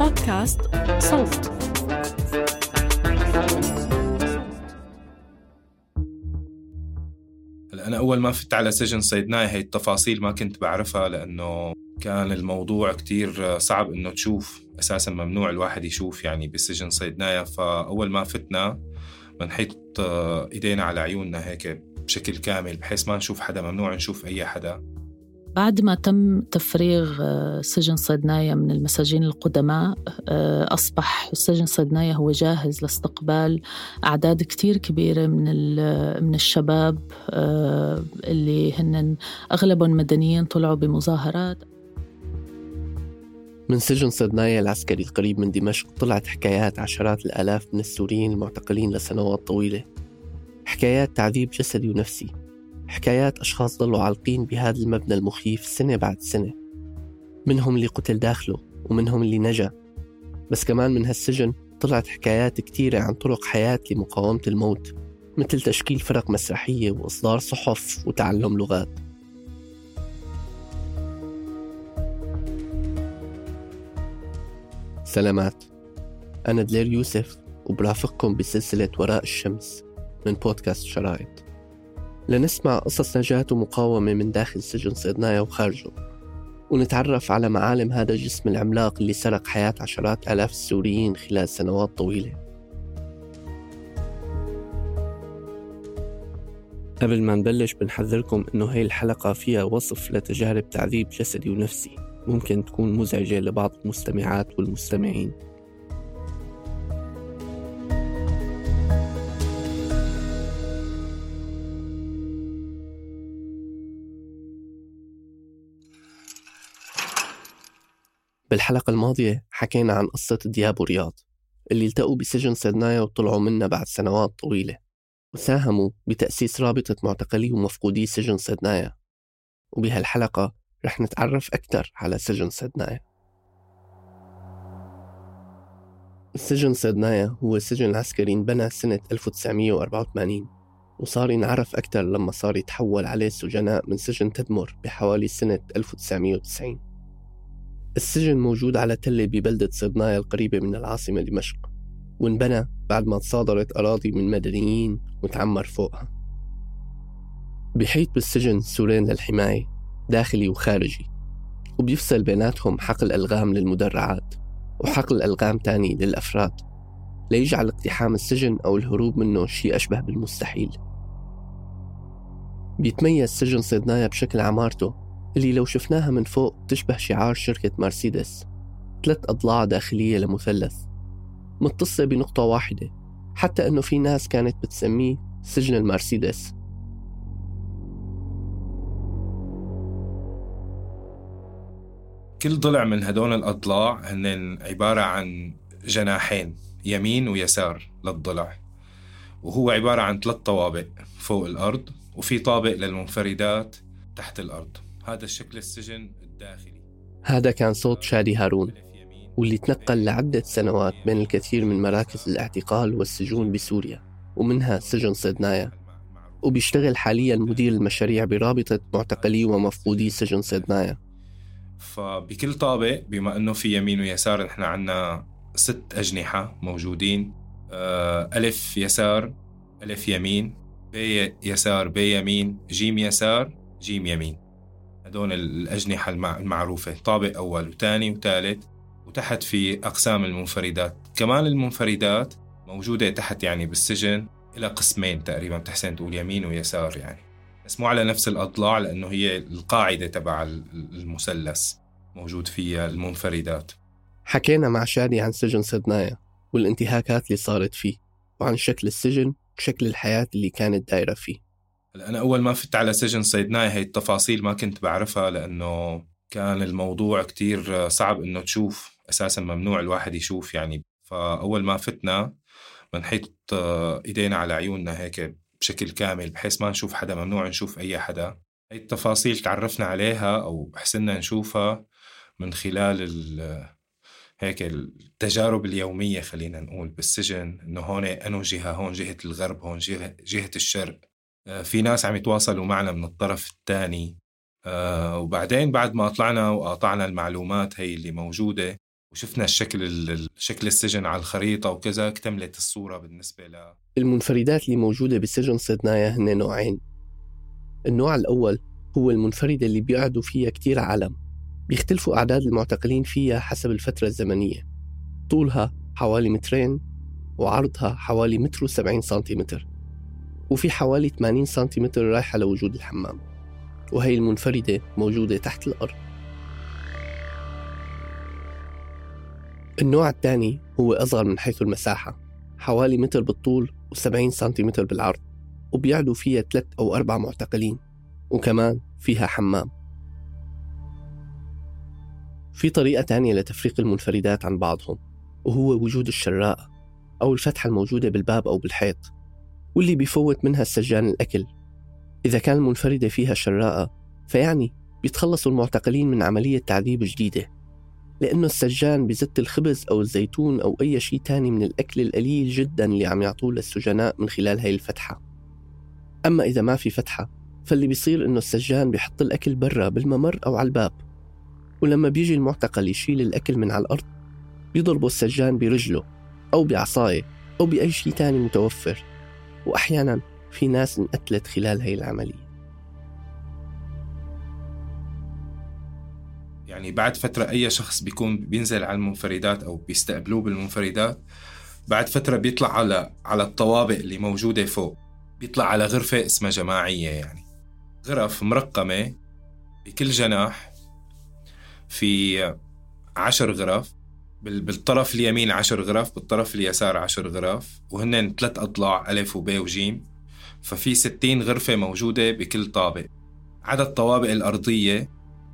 بودكاست صوت. هلا أنا أول ما فت على سجن صيدنايا هاي التفاصيل ما كنت بعرفها، لأنه كان الموضوع كتير صعب إنه تشوف، أساساً ممنوع الواحد يشوف يعني بسجن صيدنايا. فأول ما فتنا بنحط إيدينا على عيوننا هيك بشكل كامل بحيث ما نشوف حدا، ممنوع نشوف أي حدا. بعد ما تم تفريغ سجن صيدنايا من المساجين القدماء، أصبح سجن صيدنايا هو جاهز لاستقبال أعداد كتير كبيرة من الشباب اللي هن أغلبهم مدنيين طلعوا بمظاهرات. من سجن صيدنايا العسكري القريب من دمشق طلعت حكايات عشرات الآلاف من السوريين المعتقلين لسنوات طويلة، حكايات تعذيب جسدي ونفسي، حكايات أشخاص ظلوا عالقين بهذا المبنى المخيف سنة بعد سنة، منهم اللي قتل داخله ومنهم اللي نجا. بس كمان من هالسجن طلعت حكايات كتيرة عن طرق حياة لمقاومة الموت، مثل تشكيل فرق مسرحية وإصدار صحف وتعلم لغات. سلامات، أنا دلير يوسف وبرافقكم بسلسلة وراء الشمس من بودكاست شرائط، لنسمع قصص نجاة ومقاومة من داخل سجن صيدنايا وخارجه، ونتعرف على معالم هذا الجسم العملاق اللي سرق حياة عشرات آلاف السوريين خلال سنوات طويلة. قبل ما نبلش بنحذركم إنه هاي الحلقة فيها وصف لتجارب تعذيب جسدي ونفسي ممكن تكون مزعجة لبعض المستمعات والمستمعين. بالحلقة الماضية حكينا عن قصة دياب ورياض اللي التقوا بسجن صيدنايا وطلعوا منه بعد سنوات طويلة، وساهموا بتأسيس رابطة معتقلي ومفقودي سجن صيدنايا. وبهالحلقة رح نتعرف أكثر على سجن صيدنايا. السجن صيدنايا هو سجن عسكري انبنى سنة 1984، وصار ينعرف أكثر لما صار يتحول عليه السجناء من سجن تدمر بحوالي سنة 1990. السجن موجود على تلة ببلدة صيدنايا القريبة من العاصمة دمشق، وانبنى بعد ما تصادرت أراضي من مدنيين وتعمر فوقها. بحيط بالسجن سورين للحماية، داخلي وخارجي، وبيفصل بيناتهم حقل ألغام للمدرعات وحقل ألغام تاني للأفراد، ليجعل اقتحام السجن أو الهروب منه شيء أشبه بالمستحيل. بيتميز سجن صيدنايا بشكل عمارته اللي لو شفناها من فوق تشبه شعار شركة مرسيدس، 3 أضلاع داخلية لمثلث متصلة بنقطة واحدة، حتى أنه في ناس كانت بتسميه سجن المرسيدس. كل ضلع من هدول الأضلاع هن عبارة عن جناحين يمين ويسار للضلع، وهو عبارة عن 3 طوابق فوق الأرض، وفي طابق للمنفردات تحت الأرض. هذا الشكل السجن الداخلي. هذا كان صوت شادي هارون، واللي تنقل لعدة سنوات بين الكثير من مراكز الاعتقال والسجون بسوريا، ومنها سجن صيدنايا، وبيشتغل حالياً مدير المشاريع برابطة معتقلي ومفقودي سجن صيدنايا. فبكل طابق بما أنه في يمين ويسار نحن عنا 6 أجنحة موجودين، 1000 يسار 1000 يمين. بي يسار بي يمين جيم يسار جيم يمين، هدول الأجنحة المعروفة، طابق أول وثاني وثالث. وتحت في أقسام المنفردات، كمان المنفردات موجودة تحت يعني بالسجن إلى قسمين تقريباً، بتحسن تقول يمين ويسار يعني، بس مو على نفس الأضلاع لأنه هي القاعدة تبع المثلث موجود فيها المنفردات. حكينا مع شادي عن سجن صدنايا والانتهاكات اللي صارت فيه وعن شكل السجن وشكل الحياة اللي كانت دايرة فيه. أنا أول ما فت على سجن صيدنايا هاي التفاصيل ما كنت بعرفها، لأنه كان الموضوع كتير صعب إنه تشوف، أساساً ممنوع الواحد يشوف يعني. فأول ما فتنا بنحيط إيدينا على عيوننا هيك بشكل كامل بحيث ما نشوف حدا، ممنوع نشوف أي حدا. هاي التفاصيل تعرفنا عليها أو حسنا نشوفها من خلال هيك التجارب اليومية خلينا نقول بالسجن، إنه هون أنو جهة، هون جهة الغرب، هون جهة الشرق، في ناس عم يتواصلوا معنا من الطرف الثاني. وبعدين بعد ما طلعنا وقاطعنا المعلومات هي اللي موجودة وشفنا الشكل السجن على الخريطة وكذا، اكتملت الصورة بالنسبة ل المنفردات اللي موجودة بالسجن صيدنايا. هن نوعين، النوع الأول هو المنفردة اللي بيقعدوا فيها كتير عالم، بيختلفوا أعداد المعتقلين فيها حسب الفترة الزمنية، طولها حوالي 2 متر وعرضها حوالي 1.70 متر، وفي حوالي 80 سنتيمتر رايحة لوجود الحمام، وهي المنفردة موجودة تحت الأرض. النوع الثاني هو أصغر من حيث المساحة، حوالي 1 متر بالطول و70 سنتيمتر بالعرض، وبيعدوا فيها 3 أو 4 معتقلين، وكمان فيها حمام. في طريقة تانية لتفريق المنفردات عن بعضهم، وهو وجود الشراء أو الفتحة الموجودة بالباب أو بالحيط، واللي بيفوت منها السجان الأكل. إذا كان المنفردة فيها شراءة فيعني بيتخلصوا المعتقلين من عملية تعذيب جديدة، لأنه السجان بزت الخبز أو الزيتون أو أي شيء تاني من الأكل القليل جدا اللي عم يعطوه للسجناء من خلال هاي الفتحة. أما إذا ما في فتحة فاللي بيصير إنه السجان بيحط الأكل برا بالممر أو على الباب، ولما بيجي المعتقل يشيل الأكل من على الأرض بيضربه السجان برجله أو بعصاية أو بأي شيء تاني متوفر، وأحياناً في ناس انقتلت خلال هاي العملية. يعني بعد فترة أي شخص بيكون بينزل على المنفردات أو بيستقبلوه بالمنفردات، بعد فترة بيطلع على الطوابق اللي موجودة فوق، بيطلع على غرفة اسمها جماعية، يعني غرف مرقمة بكل جناح في 10 غرف، بالطرف اليمين 10 غرف، بالطرف اليسار 10 غرف، وهن 3 أضلاع ألف وبي وجيم، ففي 60 غرفة موجودة بكل طابق. عدد الطوابق الأرضية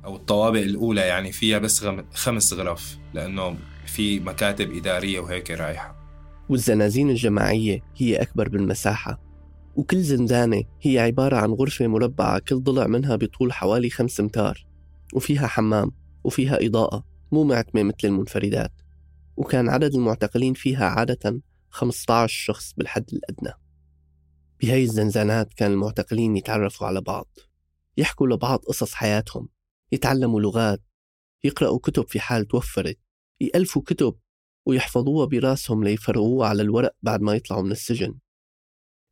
أو الطوابق الأولى يعني فيها بس 5 غرف، لأنه في مكاتب إدارية وهيك رايحة. والزنازين الجماعية هي أكبر بالمساحة، وكل زنزانة هي عبارة عن غرفة مربعة كل ضلع منها بطول حوالي 5 أمتار، وفيها حمام وفيها إضاءة مو معتمة مثل المنفردات، وكان عدد المعتقلين فيها عادة 15 شخص بالحد الأدنى. بهاي الزنزانات كان المعتقلين يتعرفوا على بعض، يحكوا لبعض قصص حياتهم، يتعلموا لغات، يقرأوا كتب في حال توفرت، يألفوا كتب ويحفظوها براسهم ليفرغوها على الورق بعد ما يطلعوا من السجن.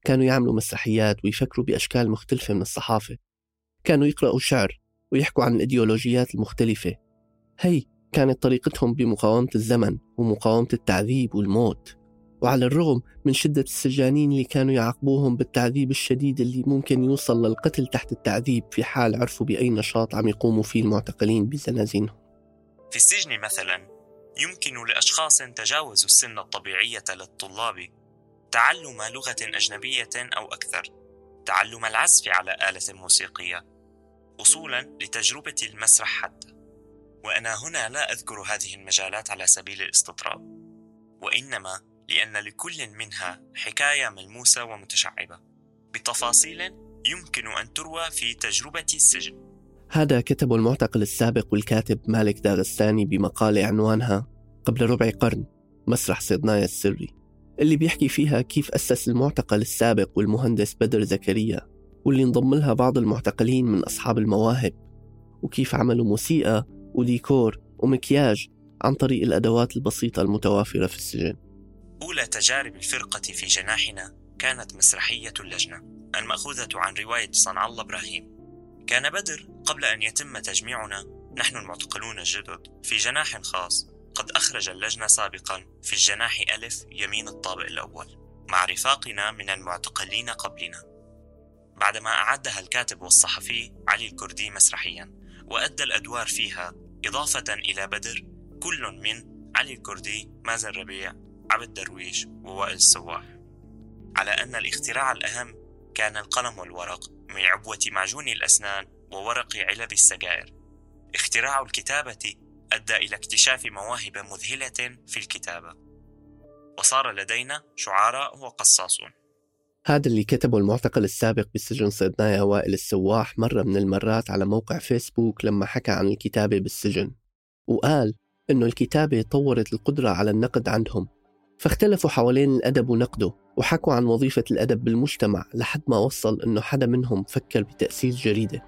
كانوا يعملوا مسرحيات ويفكروا بأشكال مختلفة من الصحافة، كانوا يقرأوا شعر ويحكوا عن الإيديولوجيات المختلفة. هي كانت طريقتهم بمقاومة الزمن ومقاومة التعذيب والموت، وعلى الرغم من شدة السجانين اللي كانوا يعاقبوهم بالتعذيب الشديد اللي ممكن يوصل للقتل تحت التعذيب في حال عرفوا بأي نشاط عم يقوموا فيه المعتقلين بزنازينهم. في السجن مثلا يمكن لأشخاص تجاوزوا السن الطبيعية للطلاب تعلم لغة أجنبية أو أكثر، تعلم العزف على آلة موسيقية، وصولا لتجربة المسرح حتى. وأنا هنا لا أذكر هذه المجالات على سبيل الاستطراد، وإنما لأن لكل منها حكاية ملموسة ومتشعبة بتفاصيل يمكن أن تروى في تجربة السجن. هذا كتبه المعتقل السابق والكاتب مالك داغستاني بمقالة عنوانها قبل 4 قرن مسرح صيدنايا السري، اللي بيحكي فيها كيف أسس المعتقل السابق والمهندس بدر زكريا، واللي انضم لها بعض المعتقلين من أصحاب المواهب، وكيف عملوا موسيقى وديكور ومكياج عن طريق الأدوات البسيطة المتوافرة في السجن. أولى تجارب الفرقة في جناحنا كانت مسرحية اللجنة المأخوذة عن رواية صنع الله إبراهيم. كان بدر قبل أن يتم تجميعنا نحن المعتقلون الجدد في جناح خاص قد أخرج اللجنة سابقا في الجناح ألف يمين الطابق الأول مع رفاقنا من المعتقلين قبلنا، بعدما أعدها الكاتب والصحفي علي الكردي مسرحيا وأدى الأدوار فيها إضافة إلى بدر كل من علي الكردي، مازن ربيع، عبد الدرويش ووائل السواح، على أن الاختراع الأهم كان القلم والورق من عبوة معجون الأسنان وورق علب السجائر. اختراع الكتابة أدى إلى اكتشاف مواهب مذهلة في الكتابة، وصار لدينا شعراء وقصاصون. هذا اللي كتبه المعتقل السابق بالسجن صيدنايا وائل السواح مرة من المرات على موقع فيسبوك لما حكى عن الكتابة بالسجن، وقال إنه الكتابة طورت القدرة على النقد عندهم، فاختلفوا حوالين الأدب ونقده، وحكوا عن وظيفة الأدب بالمجتمع لحد ما وصل إنه حدا منهم فكر بتأسيس جريدة.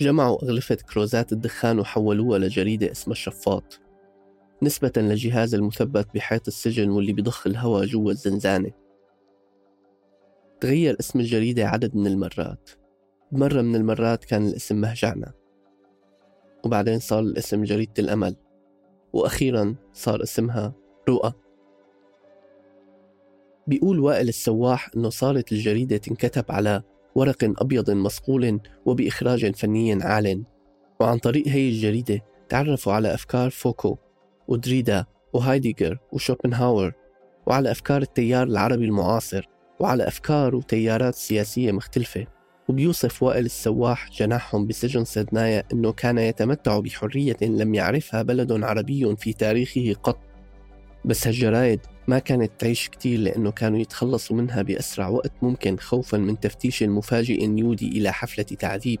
جمعوا أغلفة كروزات الدخان وحولوها لجريدة اسمها الشفاط، نسبة لجهاز المثبت بحيط السجن واللي بيضخ الهواء جوا الزنزانة. تغير اسم الجريدة عدد من المرات، مرة من المرات كان الاسم مهجعنا، وبعدين صار الاسم جريدة الأمل، وأخيراً صار اسمها رؤى. بيقول وائل السواح أنه صارت الجريدة تنكتب على ورق أبيض مصقول وبإخراج فني عال، وعن طريق هي الجريدة تعرفوا على أفكار فوكو ودريدا وهايدغر وشوبنهاور، وعلى أفكار التيار العربي المعاصر، وعلى أفكار وتيارات سياسية مختلفة. وبيوصف وائل السواح جناحهم بسجن صيدنايا أنه كان يتمتع بحرية لم يعرفها بلد عربي في تاريخه قط، بس هالجرايد ما كانت تعيش كتير لأنه كانوا يتخلصوا منها بأسرع وقت ممكن خوفاً من تفتيش مفاجئ يودي إلى حفلة تعذيب.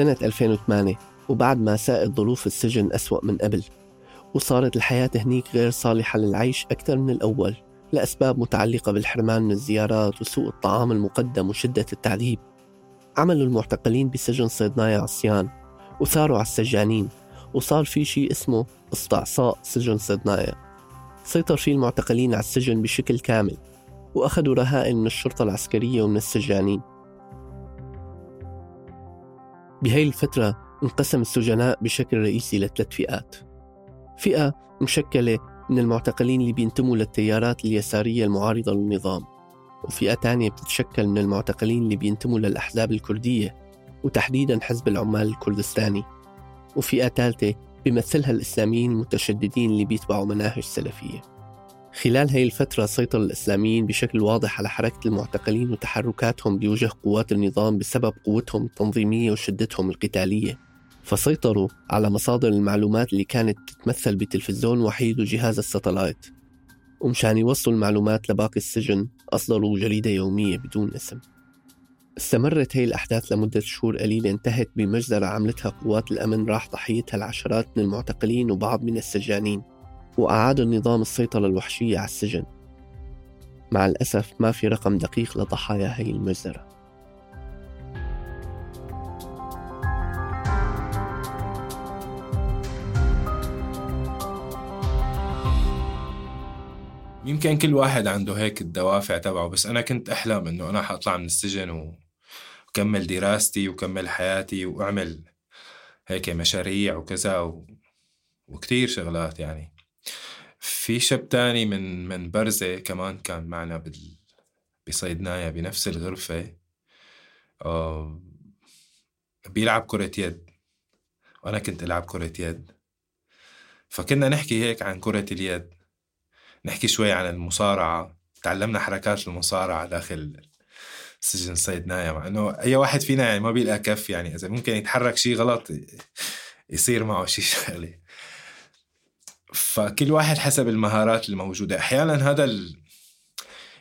سنة 2008، وبعد ما ساءت ظروف السجن أسوأ من قبل، وصارت الحياة هنيك غير صالحة للعيش أكثر من الأول لأسباب متعلقة بالحرمان من الزيارات وسوء الطعام المقدم وشدة التعذيب. عملوا المعتقلين بسجن صيدنايا عصيان وثاروا على السجانين، وصار في شيء اسمه استعصاء سجن صيدنايا سيطر فيه المعتقلين على السجن بشكل كامل، وأخذوا رهائن من الشرطة العسكرية ومن السجانين. بهاي الفترة انقسم السجناء بشكل رئيسي لثلاث فئات. فئة مشكلة من المعتقلين اللي بينتموا للتيارات اليسارية المعارضة للنظام، وفئة تانية بتتشكل من المعتقلين اللي بينتموا للأحزاب الكردية وتحديداً حزب العمال الكردستاني، وفئة ثالثة بيمثلها الإسلاميين المتشددين اللي بيتبعوا مناهج سلفية. خلال هاي الفترة سيطر الإسلاميين بشكل واضح على حركة المعتقلين وتحركاتهم بوجه قوات النظام بسبب قوتهم التنظيمية وشدتهم القتالية، فسيطروا على مصادر المعلومات اللي كانت تتمثل بتلفزيون وحيد وجهاز الساتلايت، ومشان يوصلوا المعلومات لباقي السجن أصدروا جريدة يومية بدون اسم. استمرت هاي الأحداث لمدة شهور قليلة، انتهت بمجزرة عملتها قوات الأمن راح ضحيتها العشرات من المعتقلين وبعض من السجانين، وأعاد النظام السيطرة الوحشية على السجن. مع الأسف ما في رقم دقيق لضحايا هاي المجزرة. يمكن كل واحد عنده هيك الدوافع تبعه، بس أنا كنت أحلم إنه أنا حأطلع من السجن وكمل دراستي وكمل حياتي وأعمل هيك مشاريع وكذا وكتير شغلات. يعني في شاب تاني من برزة كمان كان معنا بصيدنايا بنفس الغرفة، بيلعب كرة يد وأنا كنت ألعب كرة يد، فكنا نحكي هيك عن كرة اليد، نحكي شوي عن المصارعة، تعلمنا حركات المصارعة داخل سجن صيدنايا، مع أنه أي واحد فينا يعني ما بيلقى كف، يعني إذا ممكن يتحرك شيء غلط يصير معه شيء شغلي. فكل واحد حسب المهارات الموجودة. أحيانا هذا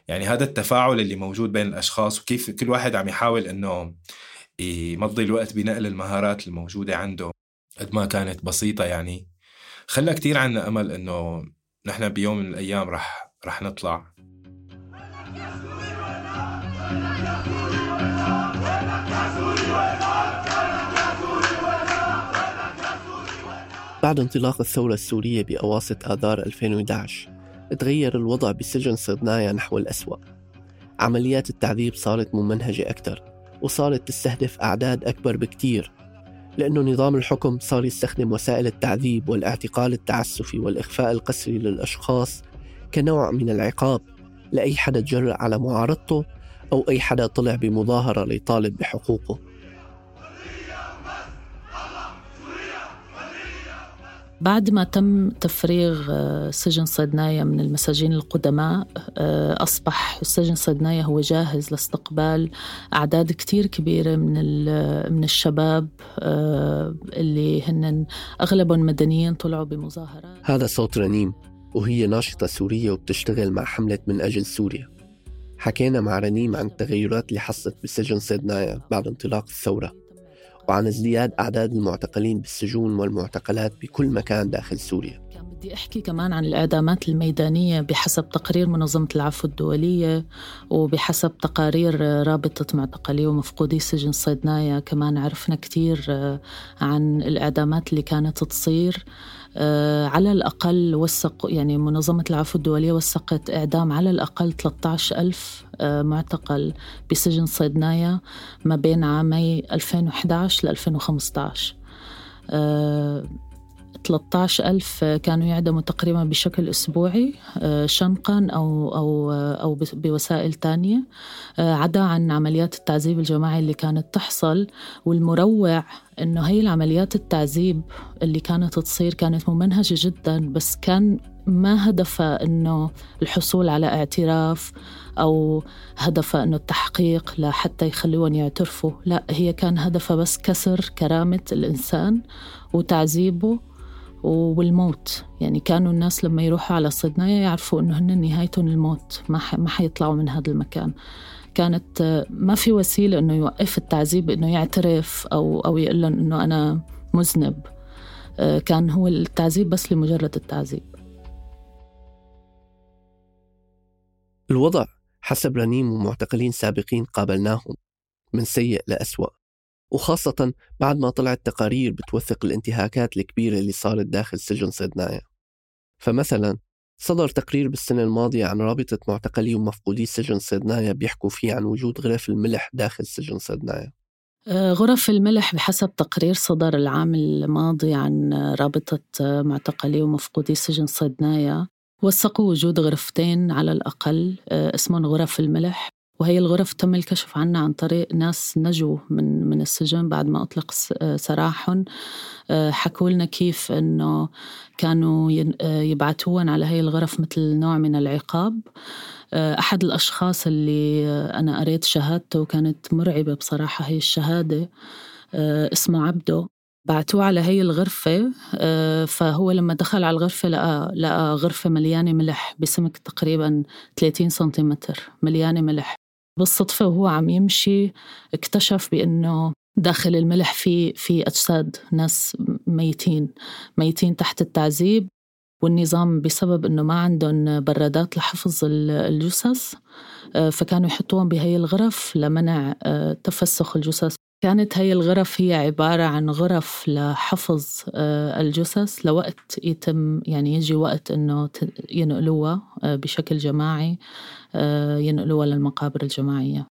يعني هذا التفاعل اللي موجود بين الأشخاص وكيف كل واحد عم يحاول أنه يمضي الوقت بنقل المهارات الموجودة عنده قد ما كانت بسيطة، يعني خلى كتير عنا أمل أنه نحن بيوم من الأيام رح نطلع. بعد انطلاق الثورة السورية بأواسط آذار 2011 تغير الوضع بسجن صيدنايا نحو الأسوأ. عمليات التعذيب صارت ممنهجة أكثر وصارت تستهدف أعداد أكبر بكتير، لأنه نظام الحكم صار يستخدم وسائل التعذيب والاعتقال التعسفي والإخفاء القسري للأشخاص كنوع من العقاب لأي حدا تجرأ على معارضته أو أي حدا طلع بمظاهرة ليطالب بحقوقه. بعد ما تم تفريغ سجن صيدنايا من المساجين القدماء، أصبح سجن صيدنايا هو جاهز لاستقبال أعداد كتير كبيرة من الشباب اللي هن أغلبهم مدنيين طلعوا بمظاهرات. هذا صوت رنيم، وهي ناشطة سورية وبتشتغل مع حملة من أجل سوريا. حكينا مع رنيم عن التغيرات اللي حصلت بسجن صيدنايا بعد انطلاق الثورة، وعن ازدياد أعداد المعتقلين بالسجون والمعتقلات بكل مكان داخل سوريا. كان بدي أحكي كمان عن الإعدامات الميدانية بحسب تقارير منظمة العفو الدولية، وبحسب تقارير رابطة معتقلي ومفقودي سجن صيدنايا. كمان عرفنا كتير عن الإعدامات اللي كانت تصير. على الأقل وثق، يعني منظمة العفو الدولية وثقت إعدام على الأقل 13,000 معتقل بسجن صيدنايا ما بين عامي 2011 ل 2015. 13,000 كانوا يعدموا تقريبا بشكل أسبوعي شنقا أو بوسائل تانية، عدا عن عمليات التعذيب الجماعي اللي كانت تحصل. والمروع إنه هي العمليات التعذيب اللي كانت تصير كانت ممنهجة جدا، بس كان ما هدفها إنه الحصول على اعتراف أو هدفها إنه التحقيق لا حتى يخلون يعترفوا، لا، هي كان هدفها بس كسر كرامة الإنسان وتعذيبه والموت. يعني كانوا الناس لما يروحوا على صيدنايا يعرفوا إنه هن نهايتهم الموت، ما حيطلعوا من هذا المكان. كانت ما في وسيلة إنه يوقف التعذيب، إنه يعترف أو يقول لهم إنه أنا مذنب. كان هو التعذيب بس لمجرد التعذيب. الوضع حسب رنيم ومعتقلين سابقين قابلناهم من سيء لأسوأ، وخاصة بعد ما طلعت تقارير بتوثق الانتهاكات الكبيرة اللي صارت داخل سجن صيدنايا. فمثلا صدر تقرير بالسنة الماضية عن رابطة معتقلي ومفقودي سجن صيدنايا بيحكوا فيه عن وجود غرف الملح داخل سجن صيدنايا. غرف الملح بحسب تقرير صدر العام الماضي عن رابطة معتقلي ومفقودي سجن صيدنايا، وثقوا وجود غرفتين على الأقل اسمهم غرف الملح، وهي الغرف تم الكشف عنها عن طريق ناس نجوا من السجن بعد ما أطلق سراحهم. حكوا لنا كيف أنه كانوا يبعتون على هاي الغرف مثل نوع من العقاب. أحد الأشخاص اللي أنا قريت شهادته كانت مرعبة بصراحة هي الشهادة، اسمه عبده، بعتوه على هي الغرفة. فهو لما دخل على الغرفة لقى غرفة مليانة ملح بسمك تقريبا 30 سنتيمتر مليانة ملح. بالصدفة وهو عم يمشي اكتشف بأنه داخل الملح في أجساد ناس ميتين تحت التعذيب، والنظام بسبب أنه ما عندهم برادات لحفظ الجثث فكانوا يحطوهم بهي الغرف لمنع تفسخ الجثث. كانت هي الغرف هي عبارة عن غرف لحفظ الجثث لوقت يتم، يعني يجي وقت أنه ينقلوها بشكل جماعي، ينقلوها للمقابر الجماعية.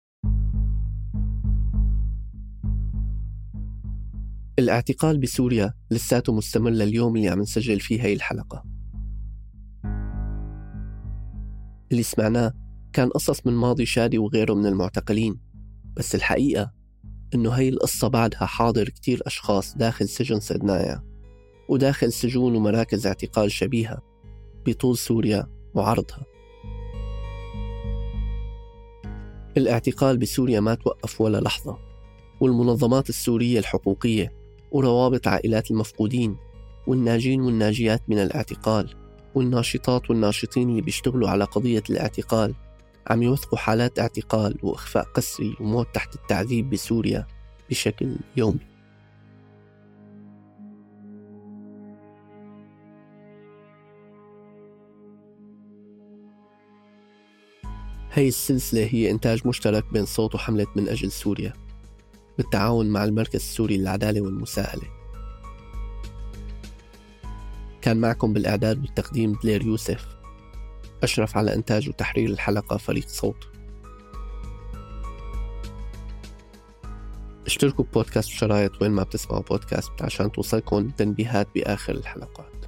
الاعتقال بسوريا لساته مستمر لليوم اللي عم نسجل فيه هاي الحلقة. اللي سمعناه كان قصص من ماضي شادي وغيره من المعتقلين، بس الحقيقة إنه هاي القصة بعدها حاضر كتير أشخاص داخل سجن سيدنايا وداخل سجون ومراكز اعتقال شبيهة بطول سوريا وعرضها. الاعتقال بسوريا ما توقف ولا لحظة، والمنظمات السورية الحقوقية وروابط عائلات المفقودين والناجين والناجيات من الاعتقال والناشطات والناشطين اللي بيشتغلوا على قضية الاعتقال عم يوثقوا حالات اعتقال وإخفاء قسري وموت تحت التعذيب بسوريا بشكل يومي. هاي السلسلة هي إنتاج مشترك بين صوت وحملة من أجل سوريا بالتعاون مع المركز السوري للعدالة والمساءلة. كان معكم بالإعداد والتقديم دلير يوسف. أشرف على إنتاج وتحرير الحلقة فريق صوت. اشتركوا ببودكاست شرايط وين ما بتسمعوا بودكاست عشان توصلكم تنبيهات بآخر الحلقات.